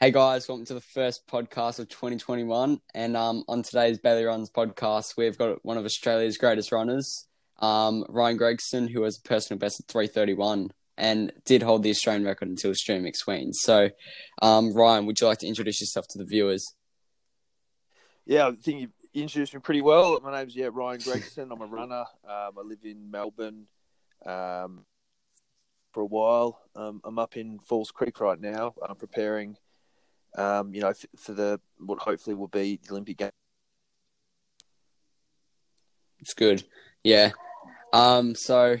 Hey guys, welcome to the first podcast of 2021, and on today's Bailey Runs podcast, we've got one of Australia's greatest runners, Ryan Gregson, who has a personal best of 3:31 and did hold the Australian record until Stewie McSweyn. So, Ryan, would you like to introduce yourself to the viewers? Yeah, I think you introduced me pretty well. My name's Ryan Gregson. I'm a runner. I live in Melbourne for a while. I'm up in Falls Creek right now. I'm preparing. For what hopefully will be the Olympic Games. It's good, yeah. So,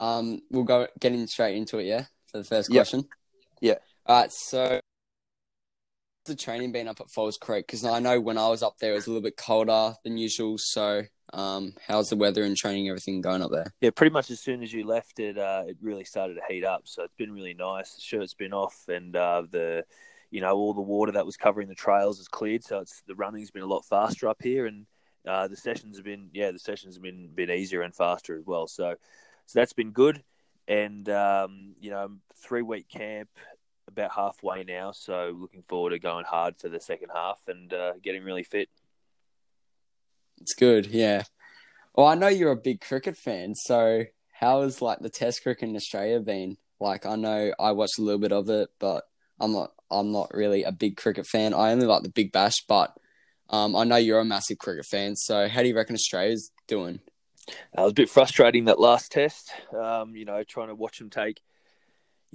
we'll go getting straight into it, yeah, for the first question. Yeah. All right. So, the training been up at Falls Creek? Because I know when I was up there, it was a little bit colder than usual. So, how's the weather and training, everything going up there? Yeah, pretty much as soon as you left, it really started to heat up. So it's been really nice. The shirt's been off, and all the water that was covering the trails is cleared, so the running's been a lot faster up here, and the sessions have been easier and faster as well. So that's been good, and 3-week camp about halfway now, so looking forward to going hard for the second half and getting really fit. It's good, yeah. Well, I know you're a big cricket fan, so how has the Test cricket in Australia been? I know I watched a little bit of it, but I'm not really a big cricket fan. I only like the Big Bash, but I know you're a massive cricket fan. So how do you reckon Australia's doing? It was a bit frustrating, that last Test. Trying to watch them take,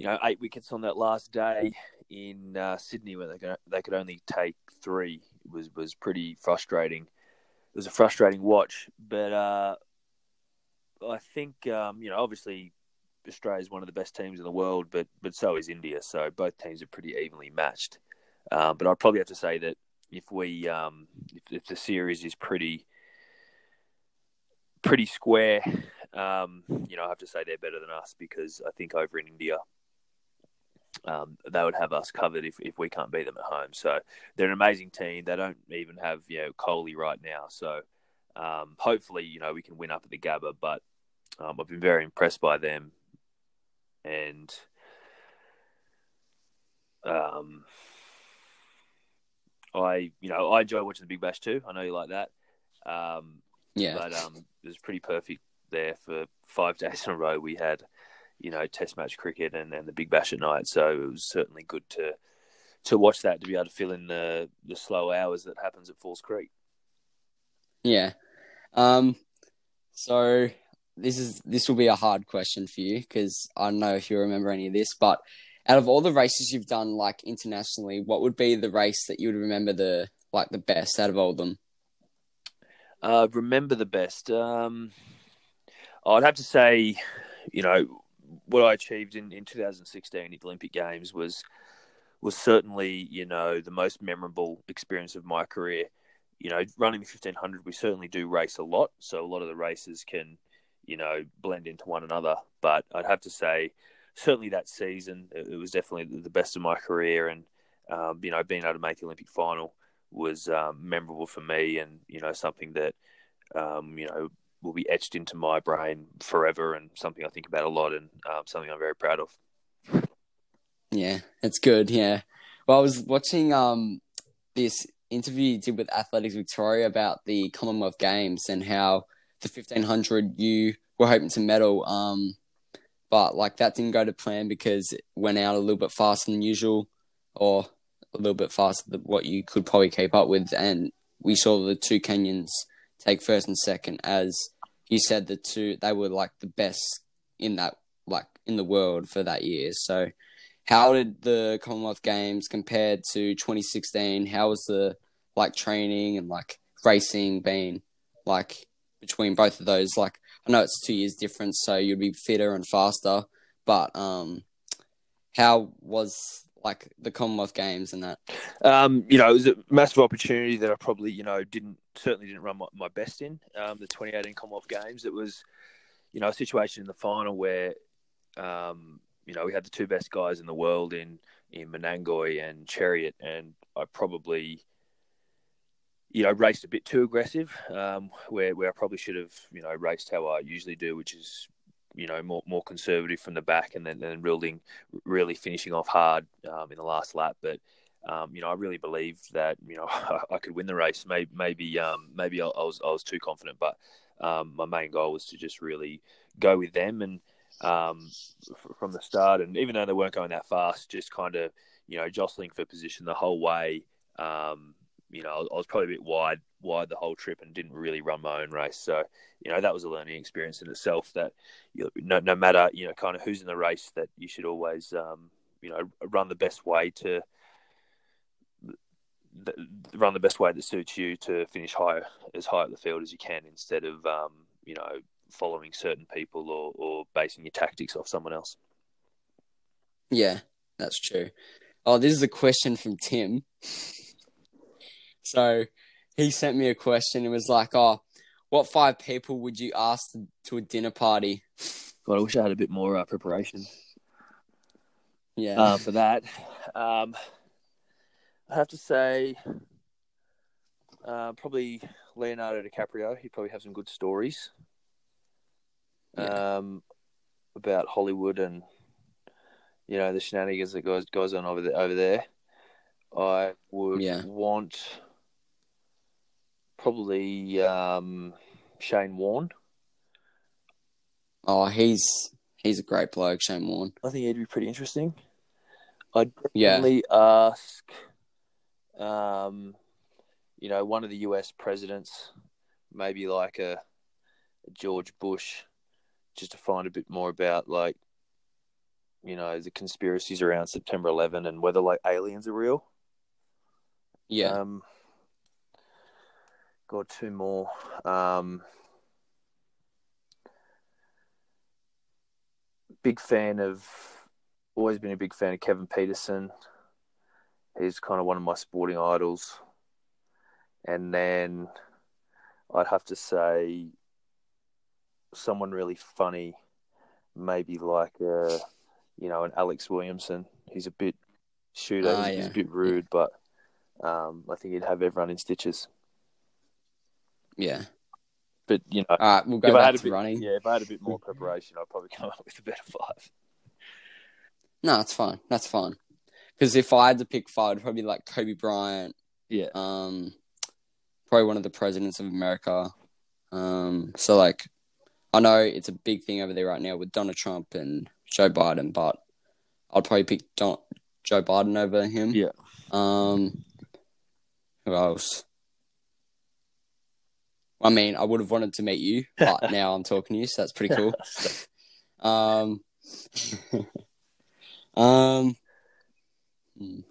8 wickets on that last day in Sydney, where they could only take 3, was pretty frustrating. It was a frustrating watch, but I think obviously. Australia is one of the best teams in the world, but so is India. So both teams are pretty evenly matched. But I'd probably have to say that if we if the series is pretty square, I have to say they're better than us, because I think over in India they would have us covered if we can't beat them at home. So they're an amazing team. They don't even have Kohli right now. So hopefully we can win up at the Gabba. But I've been very impressed by them. And I enjoy watching the Big Bash too. I know you like that. But it was pretty perfect there for 5 days in a row. We had, Test match cricket and the Big Bash at night. So it was certainly good to watch that, to be able to fill in the slow hours that happens at Falls Creek. Yeah. So this will be a hard question for you, because I don't know if you remember any of this, but out of all the races you've done, internationally, what would be the race that you would remember the best out of all of them? Remember the best. I'd have to say, what I achieved in 2016 at the Olympic Games was certainly, the most memorable experience of my career. Running the 1500, we certainly do race a lot. So a lot of the races can, blend into one another. But I'd have to say, certainly that season, it was definitely the best of my career. And, being able to make the Olympic final was memorable for me, and, something that, will be etched into my brain forever, and something I think about a lot, and something I'm very proud of. Yeah, that's good. Yeah. Well, I was watching this interview you did with Athletics Victoria about the Commonwealth Games and how the 1500 you were hoping to medal, but that didn't go to plan because it went out a little bit faster than usual, or a little bit faster than what you could probably keep up with. And we saw the two Kenyans take first and second, as you said, they were the best in that, in the world for that year. So how did the Commonwealth Games compare to 2016? How was the training and racing been between both of those? I know it's 2 years difference, so you'd be fitter and faster, but how was the Commonwealth Games and that? It was a massive opportunity that I probably didn't run my best in. The 2018 Commonwealth Games, it was a situation in the final where we had the two best guys in the world in Manangoi and Chariot, and I probably raced a bit too aggressive, where I probably should have, raced how I usually do, which is, more conservative from the back, and then really finishing off hard in the last lap. But I really believed that, I could win the race. Maybe I was too confident, but my main goal was to just really go with them. And from the start, and even though they weren't going that fast, just kind of, jostling for position the whole way. I was probably a bit wide the whole trip and didn't really run my own race. So, that was a learning experience in itself, that no matter, kind of who's in the race, that you should always, run the best way to run the best way that suits you to finish as high up the field as you can, instead of, following certain people or basing your tactics off someone else. Yeah, that's true. Oh, this is a question from Tim. So he sent me a question. It was like, what five people would you ask to a dinner party? God, I wish I had a bit more preparation. Yeah, for that. I have to say, probably Leonardo DiCaprio. He'd probably have some good stories about Hollywood and, the shenanigans that goes on over there. I would want probably Shane Warne. Oh, he's a great bloke, Shane Warne. I think he'd be pretty interesting. I'd definitely ask, one of the US presidents, maybe like a George Bush, just to find a bit more about, like, the conspiracies around September 11 and whether, like, aliens are real. Yeah. Got two more. Always been a big fan of Kevin Peterson. He's kind of one of my sporting idols. And then I'd have to say someone really funny, maybe like, an Alex Williamson. He's a bit shooter. He's a bit rude, but I think he'd have everyone in stitches. Yeah. But, all right, we'll go back to running. Yeah, if I had a bit more preparation, I'd probably come up with a better five. No, that's fine. That's fine. Because if I had to pick five, it'd probably be like Kobe Bryant. Yeah. Probably one of the presidents of America. So, like, I know it's a big thing over there right now with Donald Trump and Joe Biden, but I'd probably pick Joe Biden over him. Yeah. Who else? I mean, I would have wanted to meet you, but now I'm talking to you, so that's pretty cool.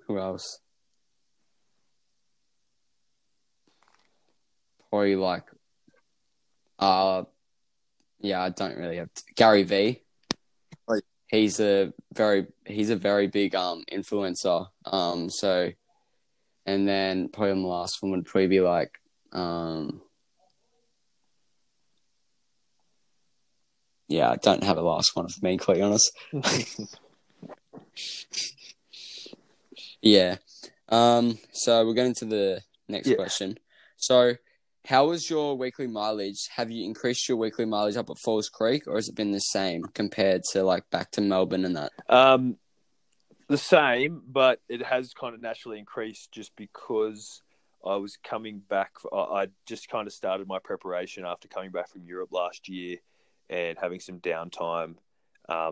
Who else? Probably like, I don't really have Gary V. He's a very big influencer. So, and then probably the last one would probably be like, I don't have a last one for me, quite honest. Yeah. So we're going to the next question. So, how was your weekly mileage? Have you increased your weekly mileage up at Falls Creek, or has it been the same compared to, like, back to Melbourne and that? The same, but it has kind of naturally increased just because I was coming back. I just kind of started my preparation after coming back from Europe last year and having some downtime.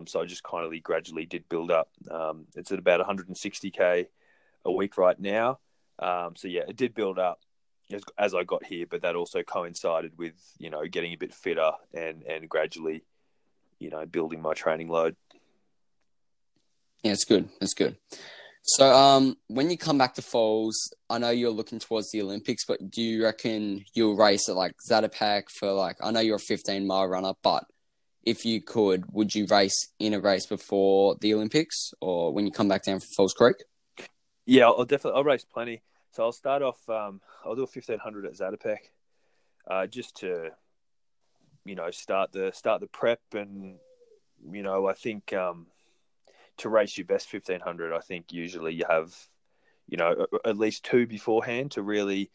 So I just kind of gradually did build up. It's at about 160K a week right now. It did build up as I got here, but that also coincided with, getting a bit fitter and gradually, building my training load. Yeah, it's good. That's good. So when you come back to Falls, I know you're looking towards the Olympics, but do you reckon you'll race at like Zatopek for like, I know you're a 15-mile runner, but if you could, would you race in a race before the Olympics or when you come back down from Falls Creek? Yeah, I'll race plenty. So I'll start off, I'll do a 1500 at Zatopek, just to, start the prep and, I think, to race your best 1500, I think usually you have, at least two beforehand to really,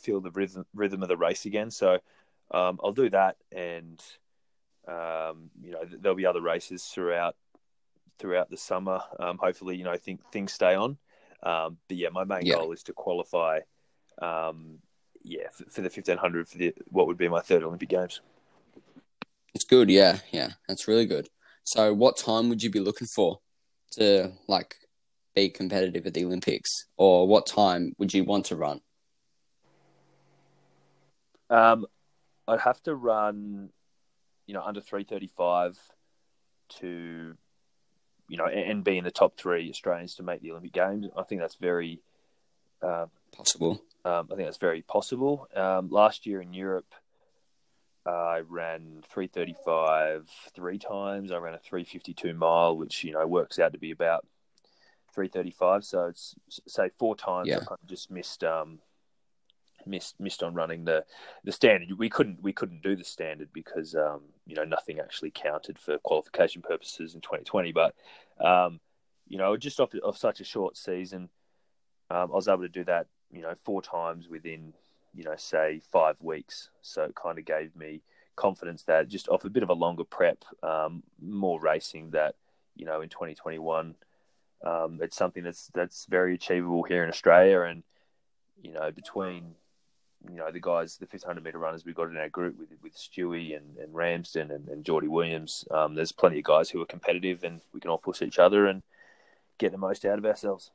feel the rhythm of the race again. So I'll do that and, there'll be other races throughout the summer. Hopefully, things stay on. But yeah, my main goal is to qualify for the 1500 for what would be my third Olympic Games. It's good, yeah. That's really good. So what time would you be looking for to be competitive at the Olympics, or what time would you want to run? I'd have to run, under 3:35 to, and be in the top three Australians to make the Olympic Games. I think that's very possible. Last year in Europe, I ran 3:35 three times. I ran a 3:52 mile, which, works out to be about 3:35. So it's, say, four times. I kind of just missed on running the standard. We couldn't do the standard because nothing actually counted for qualification purposes in 2020. But just off such a short season, I was able to do that. Four times within say 5 weeks. So it kind of gave me confidence that just off a bit of a longer prep, more racing, that in 2021, it's something that's very achievable here in Australia. And between the guys, the 1500 meter runners we got in our group with Stewie and Ramsden and Geordie Williams, there's plenty of guys who are competitive, and we can all push each other and get the most out of ourselves.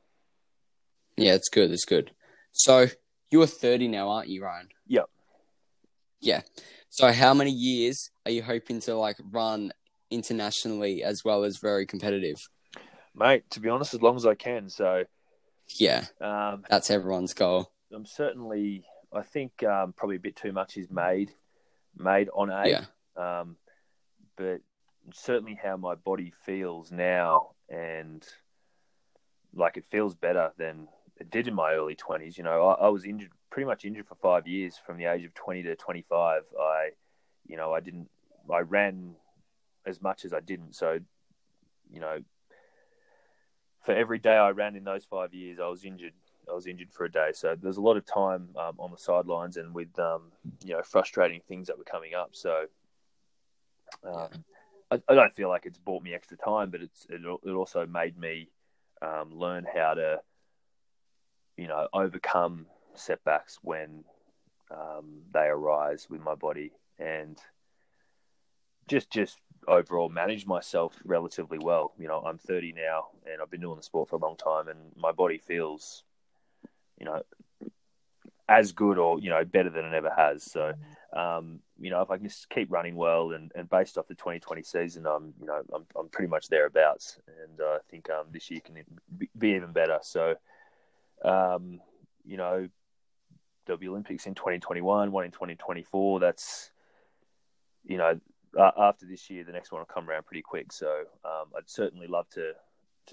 Yeah, it's good. It's good. So you are 30 now, aren't you, Ryan? Yep. Yeah. So how many years are you hoping to run internationally as well as very competitive? Mate, to be honest, as long as I can. So yeah, that's everyone's goal. I'm certainly, I think probably a bit too much is made on aid. Yeah. But certainly how my body feels now, and it feels better than it did in my early 20s. I was injured, pretty much injured for 5 years from the age of 20 to 25. I ran as much as I didn't. So, for every day I ran in those 5 years, I was injured for a day. So there's a lot of time on the sidelines, and with, frustrating things that were coming up. So I don't feel like it's bought me extra time, but it also made me learn how to, overcome setbacks when they arise with my body, and just overall manage myself relatively well. I'm 30 now, and I've been doing the sport for a long time, and my body feels, as good or, better than it ever has. So, if I can just keep running well and based off the 2020 season, I'm pretty much thereabouts. And I think this year can be even better. So, there'll be Olympics in 2021, one in 2024. That's, after this year, the next one will come around pretty quick. So I'd certainly love to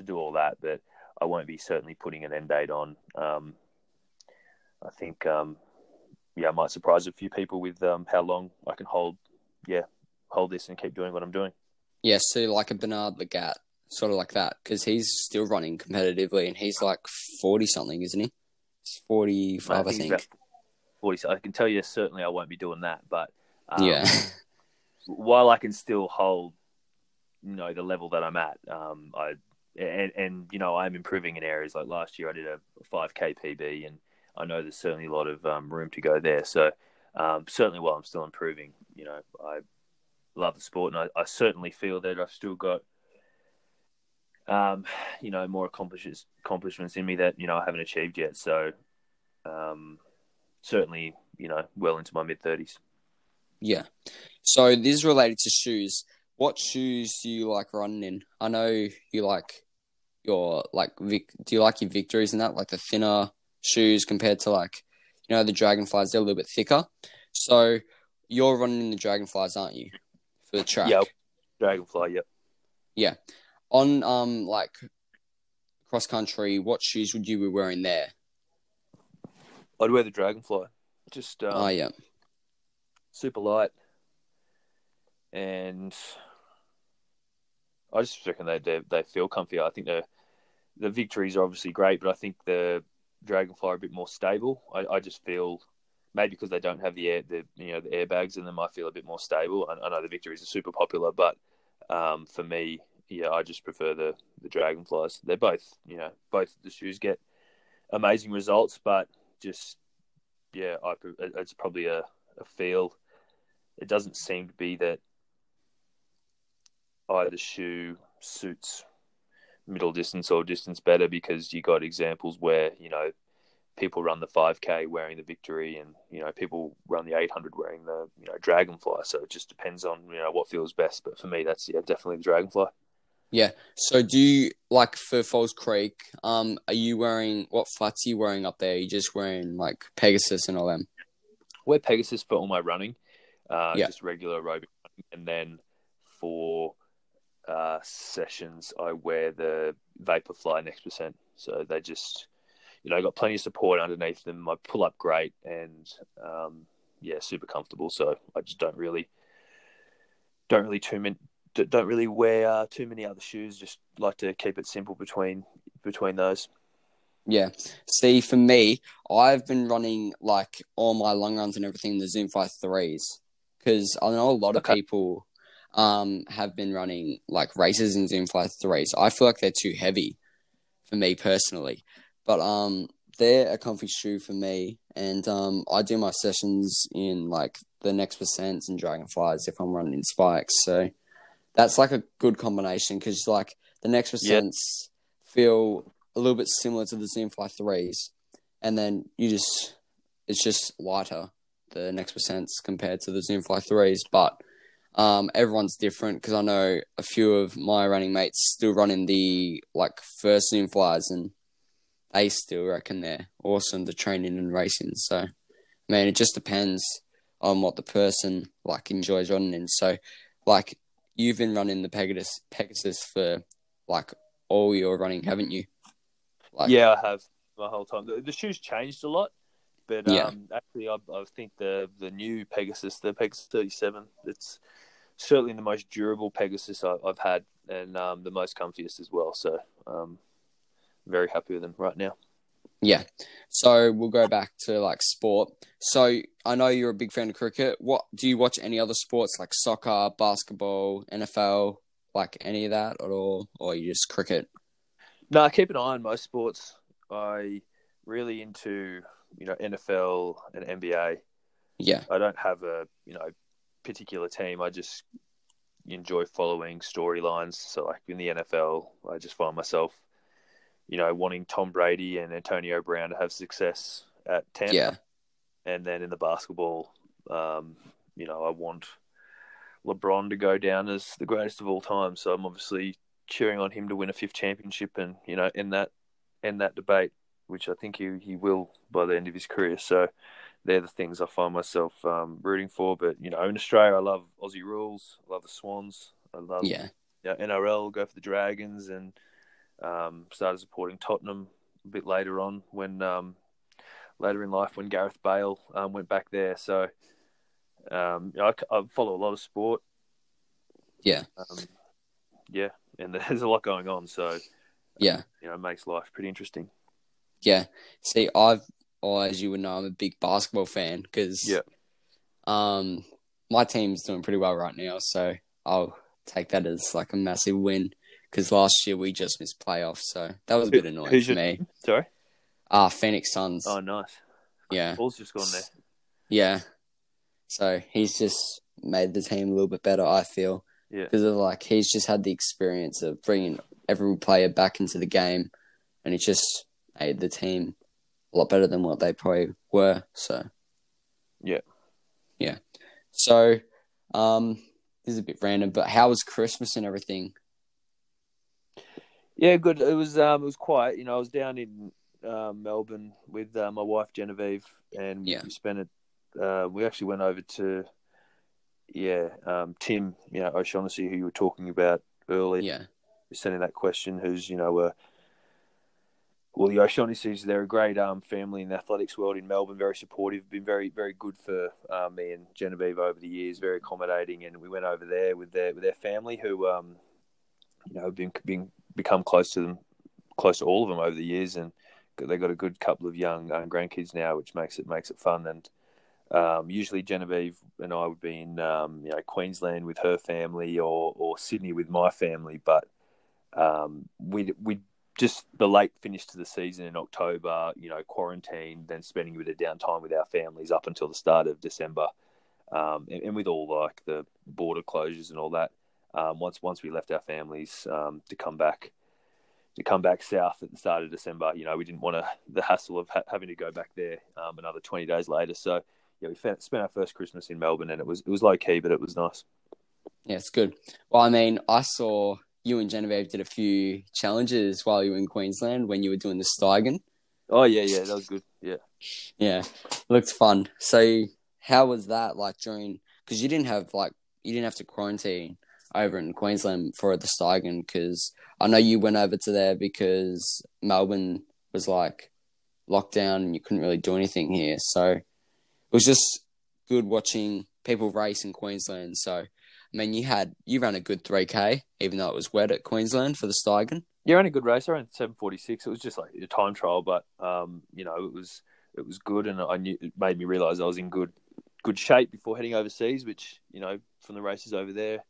do all that, but I won't be certainly putting an end date on. I think, I might surprise a few people with how long I can hold this and keep doing what I'm doing. Yeah, so like a Bernard Legat, sort of like that, because he's still running competitively, and he's 40-something, isn't he? He's 45, I think. 40. I can tell you certainly I won't be doing that, but while I can still hold, the level that I'm at, I'm improving in areas. Like last year I did a 5K PB, and I know there's certainly a lot of room to go there. So certainly while I'm still improving, I love the sport, and I certainly feel that I've still got, more accomplishments in me that, I haven't achieved yet. So certainly, well into my mid-30s. Yeah. So this is related to shoes. What shoes do you like running in? I know you like your do you like your Victories and that, the thinner shoes compared to the Dragonflies? They're a little bit thicker. So you're running in the Dragonflies, aren't you, for the track? Yeah, Dragonfly. Yep. Yeah. On cross country, what shoes would you be wearing there? I'd wear the Dragonfly. Just super light. And I just reckon they feel comfy. I think the Victories are obviously great, but I think the Dragonfly are a bit more stable. I just feel, maybe because they don't have the airbags in them, I feel a bit more stable. I know the Victories are super popular, but for me, I just prefer the Dragonflies. They're both the shoes get amazing results, but just, yeah, it's probably a feel. It doesn't seem to be that either shoe suits middle distance or distance better, because you got examples where, you know, people run the 5K wearing the Victory, and, you know, people run the 800 wearing the, you know, Dragonfly. So it just depends on, you know, what feels best. But for me, that's definitely the Dragonfly. Yeah. So do you, like, for Falls Creek, are you wearing, what flats are you wearing up there? Are you just wearing like Pegasus and all them? I wear Pegasus for all my running, just regular aerobic running. And then for sessions, I wear the Vaporfly Next Percent. So they just, you know, I got plenty of support underneath them. I pull up great, and super comfortable. So I just don't really wear too many other shoes. Just like to keep it simple between those. Yeah. See, for me, I've been running like all my long runs and everything in the Zoom Fly 3s, because I know a lot of people have been running like races in Zoom Fly 3s. I feel like they're too heavy for me personally. But they're a comfy shoe for me, and I do my sessions in like the Next Percents and Dragonflies if I'm running in spikes. So that's like a good combination, because like the Next Percents feel a little bit similar to the Zoom Fly 3s, and then it's just lighter, the Next Percents compared to the Zoom Fly 3s. But everyone's different, because I know a few of my running mates still run in the like first Zoom Flies, and they still reckon they're awesome to training and racing. So, I mean, it just depends on what the person, like, enjoys running in. So, like, you've been running the Pegasus for, like, all your running, haven't you? Like, yeah, I have my whole time. The shoe's changed a lot, but actually I think the new Pegasus, the Pegasus 37, it's certainly the most durable Pegasus I've had, and the most comfiest as well. So, very happy with them right now. Yeah. So we'll go back to like sport. So I know you're a big fan of cricket. What do you watch any other sports like soccer, basketball, NFL, like any of that at all? Or you just cricket? No, I keep an eye on most sports. I really into, you know, NFL and NBA. Yeah. I don't have a, you know, particular team. I just enjoy following storylines. So like in the NFL, I just find myself, you know, wanting Tom Brady and Antonio Brown to have success at Tampa. Yeah. And then in the basketball, you know, I want LeBron to go down as the greatest of all time. So I'm obviously cheering on him to win a 5th championship and, you know, end that debate, which I think he will by the end of his career. So they're the things I find myself rooting for. But, you know, in Australia, I love Aussie rules. I love the Swans. I love NRL, go for the Dragons, and started supporting Tottenham a bit later on when later in life when Gareth Bale went back there. So I follow a lot of sport. Yeah. And there's a lot going on. So, you know, it makes life pretty interesting. Yeah. See, as you would know, I'm a big basketball fan because my team's doing pretty well right now. So I'll take that as like a massive win. Because last year we just missed playoffs, so that was a bit annoying for me. Sorry? Phoenix Suns. Oh, nice. Yeah. Paul's just gone there. Yeah. So he's just made the team a little bit better, I feel. Yeah. Because of, like, he's just had the experience of bringing every player back into the game, and it just made the team a lot better than what they probably were. So. Yeah. Yeah. So, this is a bit random, but how was Christmas and everything? Yeah, good. It was quiet. You know, I was down in Melbourne with my wife Genevieve, and we spent it. We actually went over to Tim, you know, O'Shaughnessy, who you were talking about earlier. Yeah, sending that question. Who's, you know, the O'Shaughnessy's. They're a great family in the athletics world in Melbourne. Very supportive. Been very, very good for me and Genevieve over the years. Very accommodating, and we went over there with their family, who you know, have become close to all of them over the years, and they got a good couple of young grandkids now, which makes it fun. And usually Genevieve and I would be in you know, Queensland with her family or Sydney with my family, but we just the late finish to the season in October, you know, quarantine, then spending a bit of downtime with our families up until the start of December. And with all like the border closures and all that, once we left our families to come back south at the start of December, you know, we didn't want the hassle of having to go back there another 20 days later. So yeah, we spent our first Christmas in Melbourne, and it was low key, but it was nice. Yeah, it's good. Well, I mean, I saw you and Genevieve did a few challenges while you were in Queensland when you were doing the Steigen. Oh yeah, that was good. Yeah, yeah, looked fun. So. How was that like during? Because you didn't have to quarantine over in Queensland for the Steigen. Because I know you went over to there because Melbourne was like locked down and you couldn't really do anything here. So it was just good watching people race in Queensland. So I mean, you ran a good 3K, even though it was wet at Queensland for the Steigen. You ran a good race. I ran 7:46. It was just like a time trial, but you know, it was good, and I knew it made me realise I was in good shape before heading overseas, which, you know, from the races over there,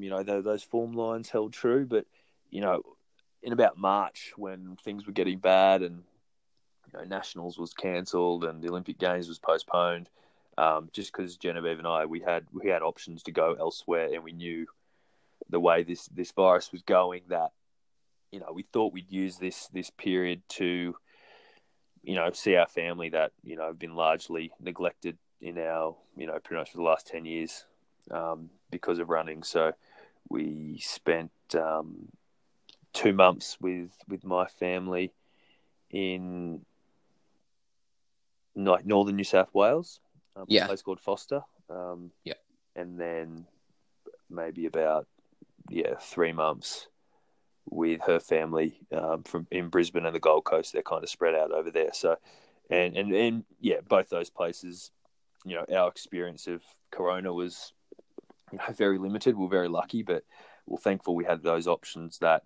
you know, those form lines held true. But, you know, in about March when things were getting bad and, you know, Nationals was cancelled and the Olympic Games was postponed, just because Genevieve and I, we had options to go elsewhere, and we knew the way this virus was going that, you know, we thought we'd use this period to, you know, see our family that, you know, have been largely neglected in our, you know, pretty much for the last 10 years because of running. So we spent 2 months with my family in northern New South Wales, a place called Foster. And then maybe about 3 months with her family in Brisbane and the Gold Coast. They're kind of spread out over there. So, and both those places, you know, our experience of Corona was, you know, very limited. We're very lucky, but we're thankful we had those options to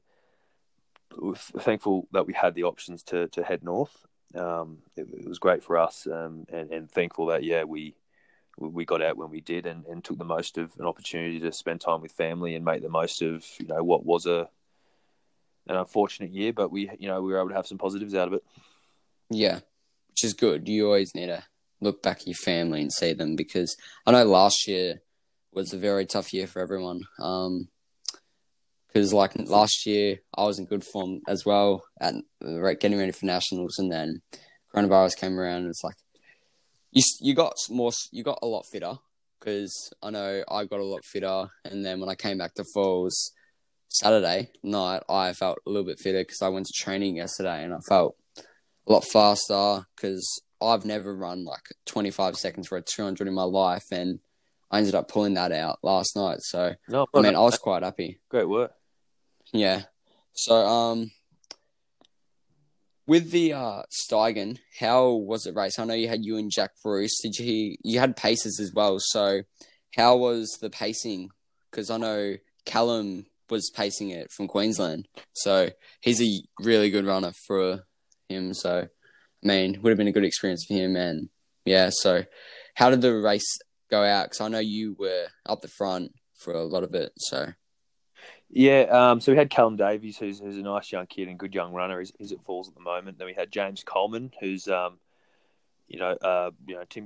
head north. It was great for us, and thankful that, yeah, we got out when we did and took the most of an opportunity to spend time with family and make the most of, you know, what was an unfortunate year, but we were able to have some positives out of it. Yeah, which is good. You always need to look back at your family and see them, because I know last year was a very tough year for everyone. Because like last year I was in good form as well at getting ready for nationals, and then coronavirus came around, and it's like you got a lot fitter, because I know I got a lot fitter, and then when I came back to Falls Saturday night, I felt a little bit fitter because I went to training yesterday and I felt a lot faster, because I've never run like 25 seconds for a 200 in my life, and I ended up pulling that out last night. So, I was quite happy. Great work. Yeah. So, with the Steigen, how was it race? I know you had you and Jack Bruce. You had paces as well. So, how was the pacing? Because I know Callum was pacing it from Queensland. So he's a really good runner for him. So, I mean, would have been a good experience for him. And, yeah, so how did the race go out? Because I know you were up the front for a lot of it. So, yeah, so we had Callum Davies, who's a nice young kid and good young runner. He's at Falls at the moment. Then we had James Coleman, who's, Tim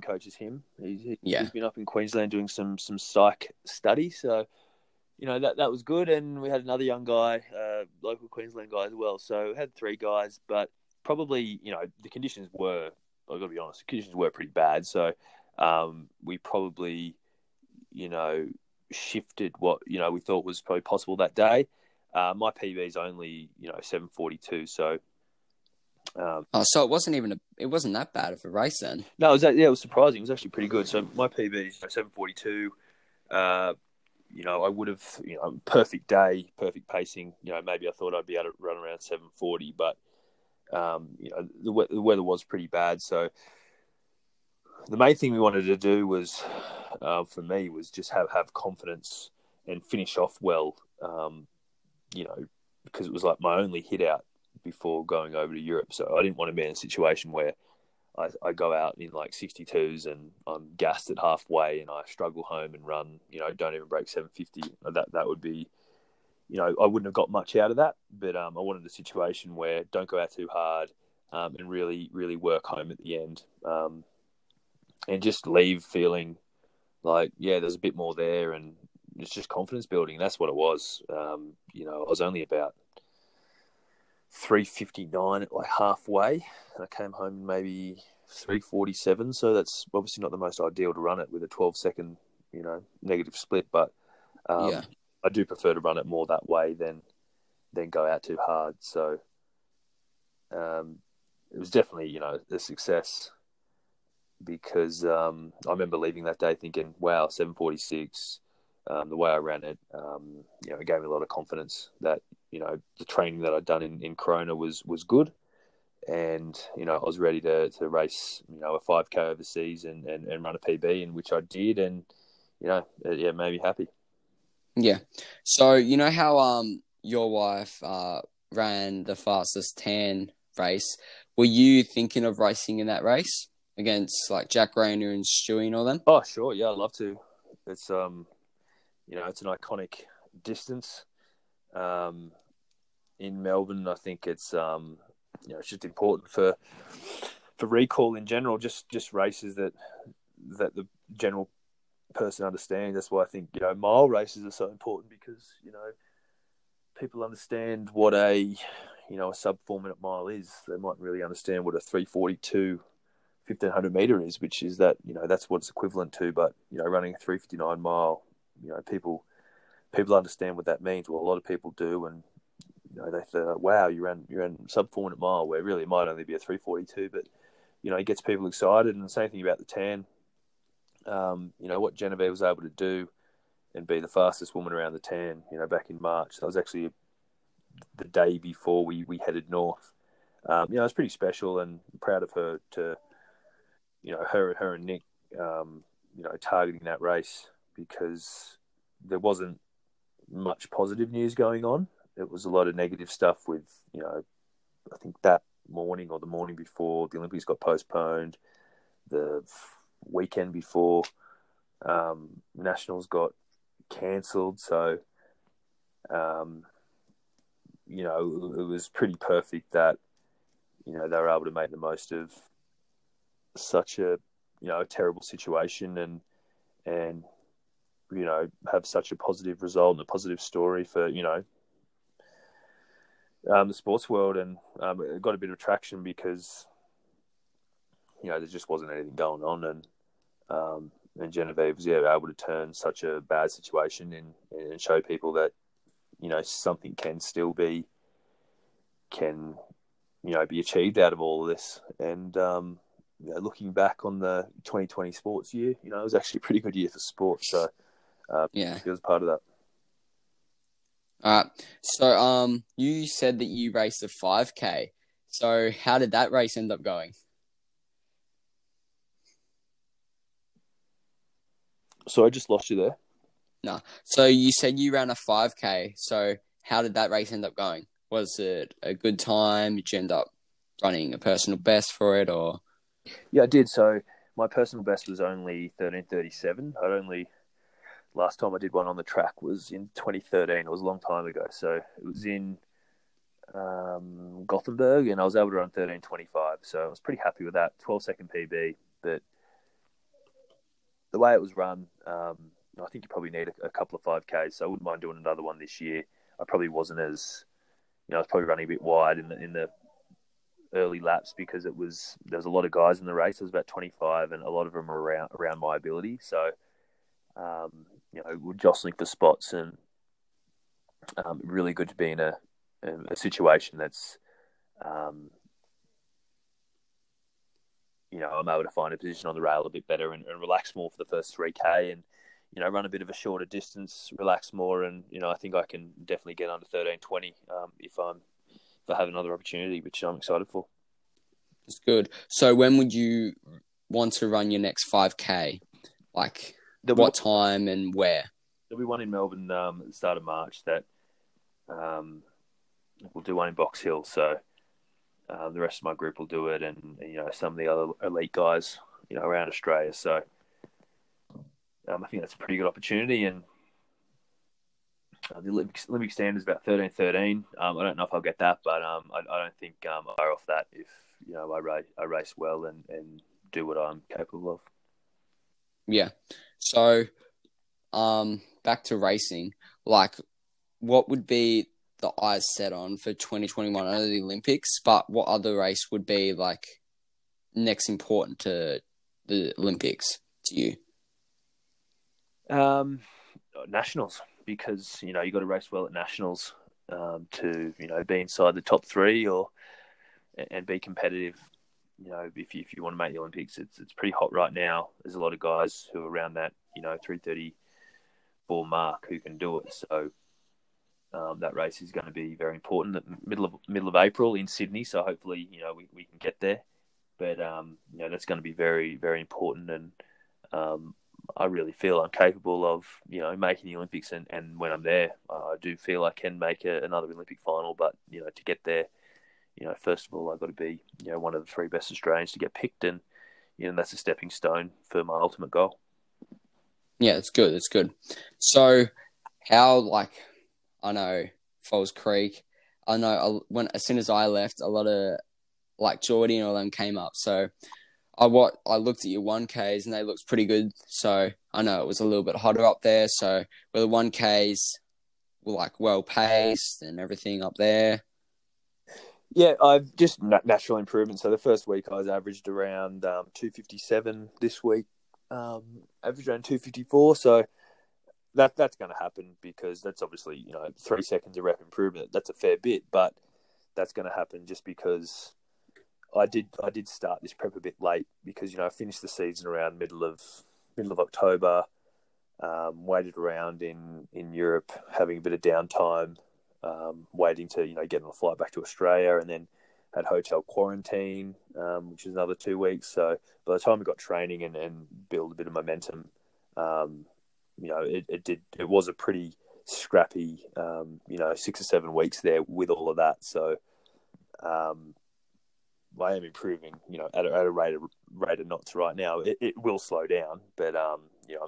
coaches him. He's been up in Queensland doing some psych study. So, you know, that was good, and we had another young guy, local Queensland guy as well. So we had three guys, but probably, you know, the conditions were, I've got to be honest, the conditions were pretty bad. So we probably, you know, shifted what, you know, we thought was probably possible that day. My PB is only, you know, 7:42. So. So it wasn't that bad of a race then. No, it was surprising. It was actually pretty good. So my PB is 7:42. You know, I would have, you know, perfect day, perfect pacing. You know, maybe I thought I'd be able to run around 7:40, but, you know, the weather was pretty bad. So the main thing we wanted to do was, for me, was just have confidence and finish off well, you know, because it was like my only hit out before going over to Europe. So I didn't want to be in a situation where I go out in like 62s and I'm gassed at halfway and I struggle home and run, you know, don't even break 750. That would be, you know, I wouldn't have got much out of that, but I wanted a situation where don't go out too hard and really, really work home at the end and just leave feeling like, yeah, there's a bit more there, and it's just confidence building. That's what it was. You know, I was only about 359 at like halfway, and I came home maybe 347. So that's obviously not the most ideal to run it with a 12-second, you know, negative split. But yeah, I do prefer to run it more that way than go out too hard. So it was definitely, you know, a success, because I remember leaving that day thinking, wow, 746. The way I ran it, you know, it gave me a lot of confidence that, you know, the training that I'd done in Corona was good. And, you know, I was ready to race, you know, a 5K overseas and run a PB, in which I did. And, you know, yeah, it made me happy. Yeah. So, you know how your wife ran the fastest 10 race. Were you thinking of racing in that race against like Jack Rayner and Stewie and all them? Oh, sure. Yeah, I'd love to. It's, you know, it's an iconic distance in Melbourne. I think it's, you know, it's just important for recall in general, just races that the general person understands. That's why I think, you know, mile races are so important, because, you know, people understand what a, you know, a sub-4-minute mile is. They might really understand what a 3:42 1,500 metre is, which is that, you know, that's what it's equivalent to. But, you know, running a 3:59 mile, you know, people understand what that means. Well, a lot of people do, and, you know, they think, wow, you ran sub 4-minute mile, where really it might only be a 3:42, but, you know, it gets people excited. And the same thing about the 10. You know, what Genevieve was able to do and be the fastest woman around the 10, you know, back in March. That was actually the day before we headed north. You know, it's pretty special, and I'm proud of her to, you know, her and Nick, you know, targeting that race, because there wasn't much positive news going on. It was a lot of negative stuff with, you know, I think that morning or the morning before, the Olympics got postponed, the weekend before, Nationals got cancelled. So, you know, it was pretty perfect that, you know, they were able to make the most of such a, you know, a terrible situation, and, you know, have such a positive result and a positive story for, you know, the sports world. And it got a bit of traction because, you know, there just wasn't anything going on. And Genevieve was able to turn such a bad situation and show people that, you know, something can, you know, be achieved out of all of this. And, you know, looking back on the 2020 sports year, you know, it was actually a pretty good year for sports. So, yeah, it was part of that. All right. So, you said that you raced a 5K. So, how did that race end up going? So, I just lost you there. No. So, you said you ran a 5K. So, how did that race end up going? Was it a good time? Did you end up running a personal best for it, or? Yeah, I did. So my personal best was only 13:37. Last time I did one on the track was in 2013. It was a long time ago. So it was in Gothenburg, and I was able to run 13:25. So I was pretty happy with that 12-second PB. But the way it was run, I think you probably need a couple of 5Ks. So I wouldn't mind doing another one this year. I probably wasn't as, you know, I was probably running a bit wide in the early laps, because there was a lot of guys in the race. It was about 25, and a lot of them were around my ability. So, you know, we're jostling for spots, and really good to be in a situation that's, you know, I'm able to find a position on the rail a bit better and relax more for the first 3K, and, you know, run a bit of a shorter distance, relax more, and, you know, I think I can definitely get under 13:20 if I have another opportunity, which I'm excited for. That's good. So when would you want to run your next 5K? Like what time and where? There'll be one in Melbourne at the start of March that we'll do one in Box Hill. So the rest of my group will do it, and you know, some of the other elite guys, you know, around Australia. So I think that's a pretty good opportunity, and The Olympic standard is about 13.13. I don't know if I'll get that, but I don't think I'm far off that if I race well and do what I'm capable of. Yeah. So, back to racing. Like, what would be the eyes set on for 2021 under the Olympics? But what other race would be like next important to the Olympics to you? Nationals, because you got to race well at nationals to be inside the top three and be competitive. If you want to make the Olympics, it's pretty hot right now. There's a lot of guys who are around that 334 mark who can do it. So that race is going to be very important. The middle of April in Sydney. So hopefully we can get there. But that's going to be very, very important. And I really feel I'm capable of, making the Olympics. And when I'm there, I do feel I can make another Olympic final. But, to get there, first of all, I've got to be, one of the three best Australians to get picked. And, that's a stepping stone for my ultimate goal. Yeah, it's good. It's good. So how, I know Falls Creek, I know as soon as I left, a lot of, Geordie and all them came up. So I looked at your 1Ks and they looked pretty good. So I know it was a little bit hotter up there. So were the 1Ks were well paced and everything up there? Yeah, I've just natural improvement. So the first week I was averaged around 257. This week, averaged around 254. So that's going to happen because that's obviously 3 seconds of rep improvement. That's a fair bit, but that's going to happen just because. I did start this prep a bit late because I finished the season around middle of October, waited around in Europe having a bit of downtime, waiting to get on a flight back to Australia, and then had hotel quarantine, which is another 2 weeks. So by the time I got training and build a bit of momentum, it was a pretty scrappy 6 or 7 weeks there with all of that. So. I am improving, at a rate of knots right now. It will slow down, but I'm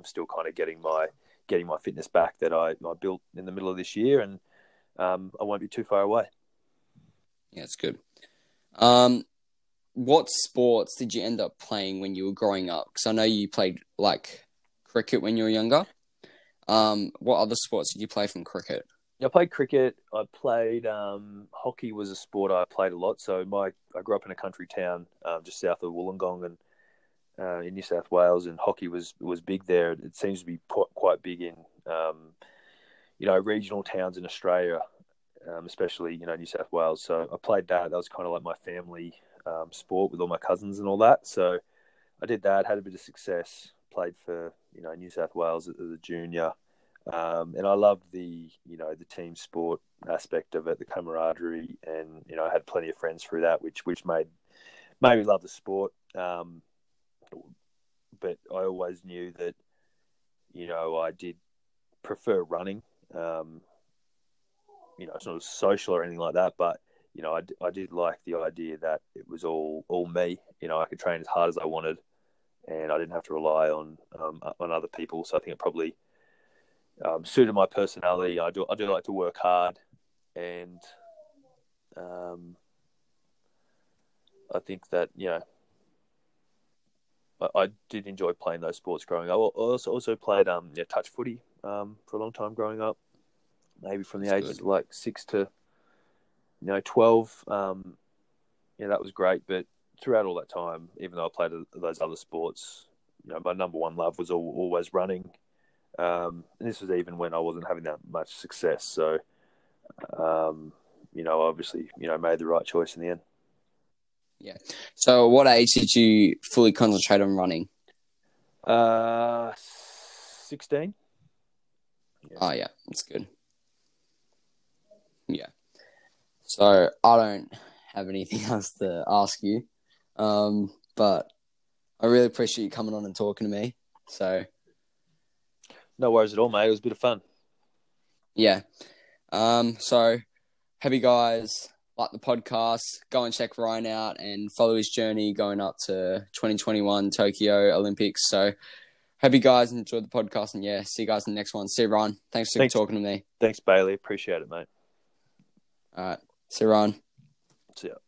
still kind of getting my fitness back that I built in the middle of this year, and I won't be too far away. Yeah, it's good. What sports did you end up playing when you were growing up? Because I know you played cricket when you were younger. What other sports did you play from cricket? I played cricket. I played hockey was a sport I played a lot. So I grew up in a country town just south of Wollongong and in New South Wales, and hockey was big there. It seems to be quite big in regional towns in Australia, especially New South Wales. So I played that. That was kind of my family sport with all my cousins and all that. So I did that. Had a bit of success. Played for New South Wales as a junior. And I loved the, the team sport aspect of it, the camaraderie, and, I had plenty of friends through that, which made me love the sport. But I always knew that, I did prefer running. It's not social or anything like that, but, I did like the idea that it was all me. I could train as hard as I wanted and I didn't have to rely on other people. So I think it probably... suited my personality. I do like to work hard, and I think that I did enjoy playing those sports growing up. I also played touch footy for a long time growing up, maybe from the ages of 6 to 12. That was great. But throughout all that time, even though I played those other sports, my number one love was always running. And this was even when I wasn't having that much success. So, obviously, made the right choice in the end. Yeah. So what age did you fully concentrate on running? 16. Yeah. Oh, yeah. That's good. Yeah. So I don't have anything else to ask you. But I really appreciate you coming on and talking to me. So... No worries at all, mate. It was a bit of fun. Yeah. So, have you guys liked the podcast? Go and check Ryan out and follow his journey going up to 2021 Tokyo Olympics. So, Hope you guys enjoyed the podcast. And yeah, see you guys in the next one. See you, Ryan. Thanks for talking to me. Thanks, Bailey. Appreciate it, mate. All right. See you, Ryan. See ya.